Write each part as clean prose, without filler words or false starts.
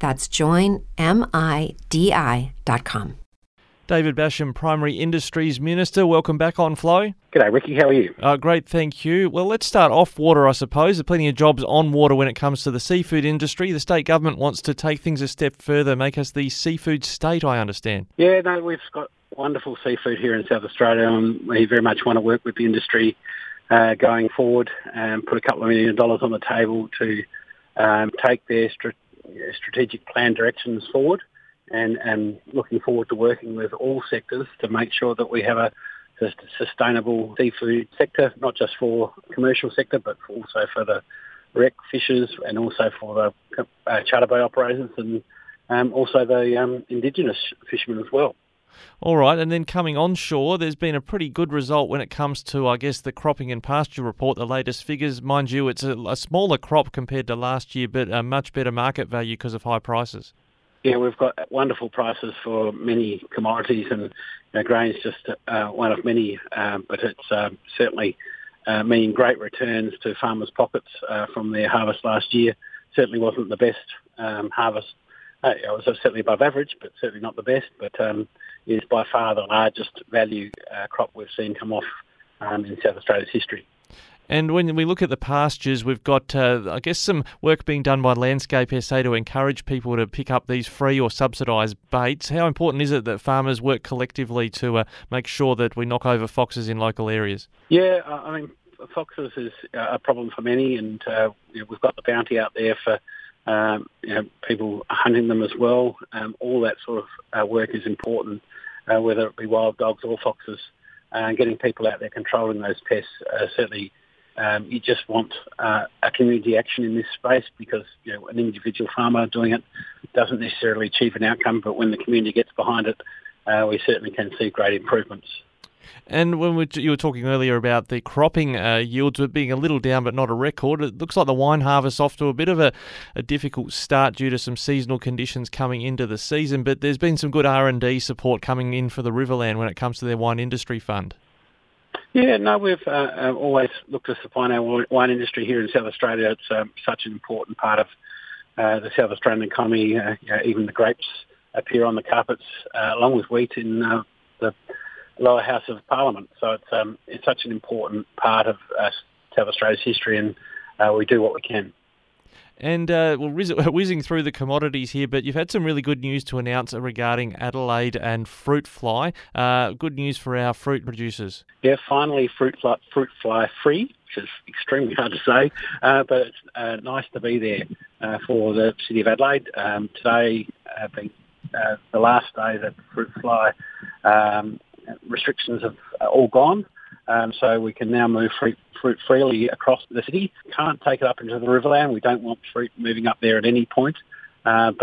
That's joinmidi.com. David Basham, Primary Industries Minister, welcome back on Flow. G'day, Ricky. How are you? Great, thank you. Well, let's start off water, I suppose. There's plenty of jobs on water when it comes to the seafood industry. The state government wants to take things a step further, make us the seafood state, I understand. Yeah, no, we've got wonderful seafood here in South Australia, and we very much want to work with the industry going forward and put $2 million on the table to take their strategic plan directions forward. And looking forward to working with all sectors to make sure that we have a sustainable seafood sector, not just for commercial sector, but also for the wreck fishers and also for the charter boat operators and also the indigenous fishermen as well. All right, and then coming onshore, there's been a pretty good result when it comes to, I guess, the cropping and pasture report, the latest figures. Mind you, it's a smaller crop compared to last year, but a much better market value because of high prices. Yeah, we've got wonderful prices for many commodities, and grain's just one of many, but it's certainly meaning great returns to farmers' pockets from their harvest last year. Certainly wasn't the best harvest. It was certainly above average, but certainly not the best, but is by far the largest value crop we've seen come off in South Australia's history. And when we look at the pastures, we've got, I guess, some work being done by Landscape SA to encourage people to pick up these free or subsidised baits. How important is it that farmers work collectively to make sure that we knock over foxes in local areas? Yeah, I mean, foxes is a problem for many, and we've got the bounty out there for people hunting them as well. All that sort of work is important, whether it be wild dogs or foxes. Getting people out there controlling those pests certainly. You just want a community action in this space because an individual farmer doing it doesn't necessarily achieve an outcome, but when the community gets behind it, we certainly can see great improvements. And when you were talking earlier about the cropping yields being a little down but not a record, it looks like the wine harvest's off to a bit of a difficult start due to some seasonal conditions coming into the season, but there's been some good R&D support coming in for the Riverland when it comes to their wine industry fund. Yeah, no, we've always looked to supply our wine industry here in South Australia. It's such an important part of the South Australian economy. Even the grapes appear on the carpets, along with wheat in the lower house of Parliament. So it's such an important part of South Australia's history, and we do what we can. And we're whizzing through the commodities here, but you've had some really good news to announce regarding Adelaide and fruit fly. Good news for our fruit producers. Yeah, finally fruit fly free, which is extremely hard to say, but it's nice to be there for the City of Adelaide. Today being the last day that fruit fly restrictions have all gone. So we can now move fruit freely across the city. Can't take it up into the Riverland. We don't want fruit moving up there at any point. And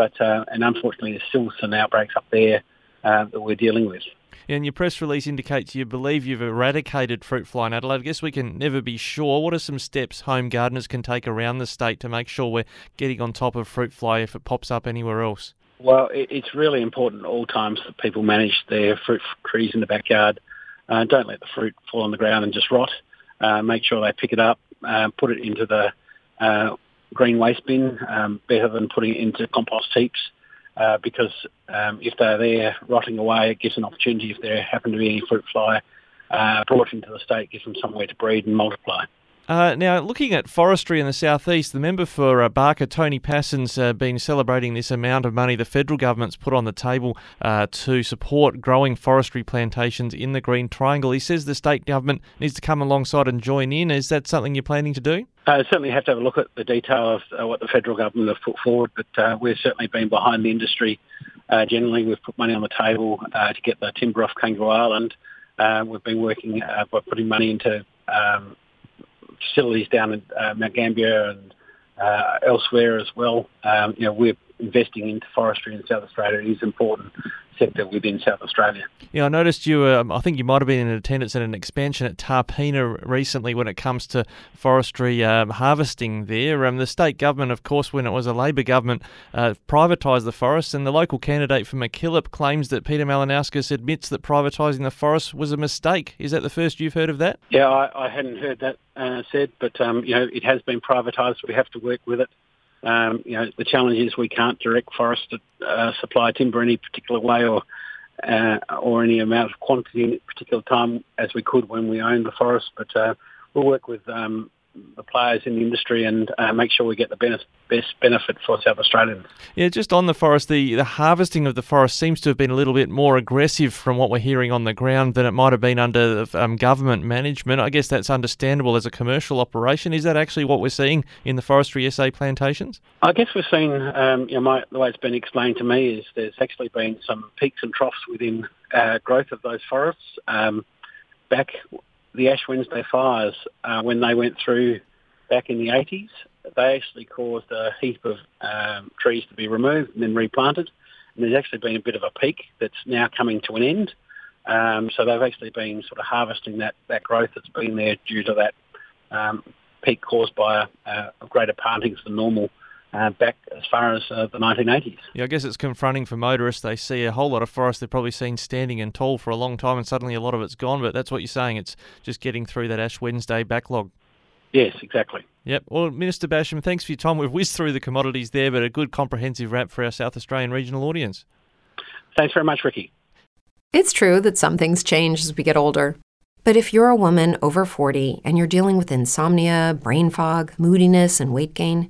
unfortunately, there's still some outbreaks up there that we're dealing with. And your press release indicates you believe you've eradicated fruit fly in Adelaide. I guess we can never be sure. What are some steps home gardeners can take around the state to make sure we're getting on top of fruit fly if it pops up anywhere else? Well, it's really important at all times that people manage their fruit trees in the backyard. Don't let the fruit fall on the ground and just rot. Make sure they pick it up, put it into the green waste bin, better than putting it into compost heaps, because if they're there rotting away, it gives an opportunity, if there happen to be any fruit fly brought into the state, it gives them somewhere to breed and multiply. Now, looking at forestry in the southeast, the member for Barker, Tony Passon's been celebrating this amount of money the federal government's put on the table to support growing forestry plantations in the Green Triangle. He says the state government needs to come alongside and join in. Is that something you're planning to do? Certainly have to have a look at the detail of what the federal government have put forward, but we've certainly been behind the industry. Generally, we've put money on the table to get the timber off Kangaroo Island. We've been working by putting money into facilities down in Mount Gambier and elsewhere as well. We're investing into forestry in South Australia. It is important sector within South Australia. Yeah, I noticed you, I think you might have been in attendance at an expansion at Tarpina recently when it comes to forestry harvesting there. The state government, of course, when it was a Labor government, privatised the forests, and the local candidate for MacKillop claims that Peter Malinowski admits that privatising the forests was a mistake. Is that the first you've heard of that? Yeah, I hadn't heard that said, but it has been privatised. We have to work with it. The challenge is we can't direct forests to supply timber any particular way or any amount of quantity in a particular time as we could when we owned the forest. But we'll work with the players in the industry and make sure we get the best benefit for South Australians. Yeah, just on the forest, the harvesting of the forest seems to have been a little bit more aggressive from what we're hearing on the ground than it might have been under government management. I guess that's understandable as a commercial operation. Is that actually what we're seeing in the Forestry SA plantations? I guess we're seeing, the way it's been explained to me is there's actually been some peaks and troughs within growth of those forests. Back the Ash Wednesday fires, when they went through back in the 80s, they actually caused a heap of trees to be removed and then replanted. And there's actually been a bit of a peak that's now coming to an end. So they've actually been sort of harvesting that growth that's been there due to that peak caused by greater plantings than normal. Back as far as the 1980s. Yeah, I guess it's confronting for motorists. They see a whole lot of forest they've probably seen standing and tall for a long time, and suddenly a lot of it's gone, but that's what you're saying. It's just getting through that Ash Wednesday backlog. Yes, exactly. Yep. Well, Minister Basham, thanks for your time. We've whizzed through the commodities there, but a good comprehensive wrap for our South Australian regional audience. Thanks very much, Ricky. It's true that some things change as we get older. But if you're a woman over 40 and you're dealing with insomnia, brain fog, moodiness, and weight gain,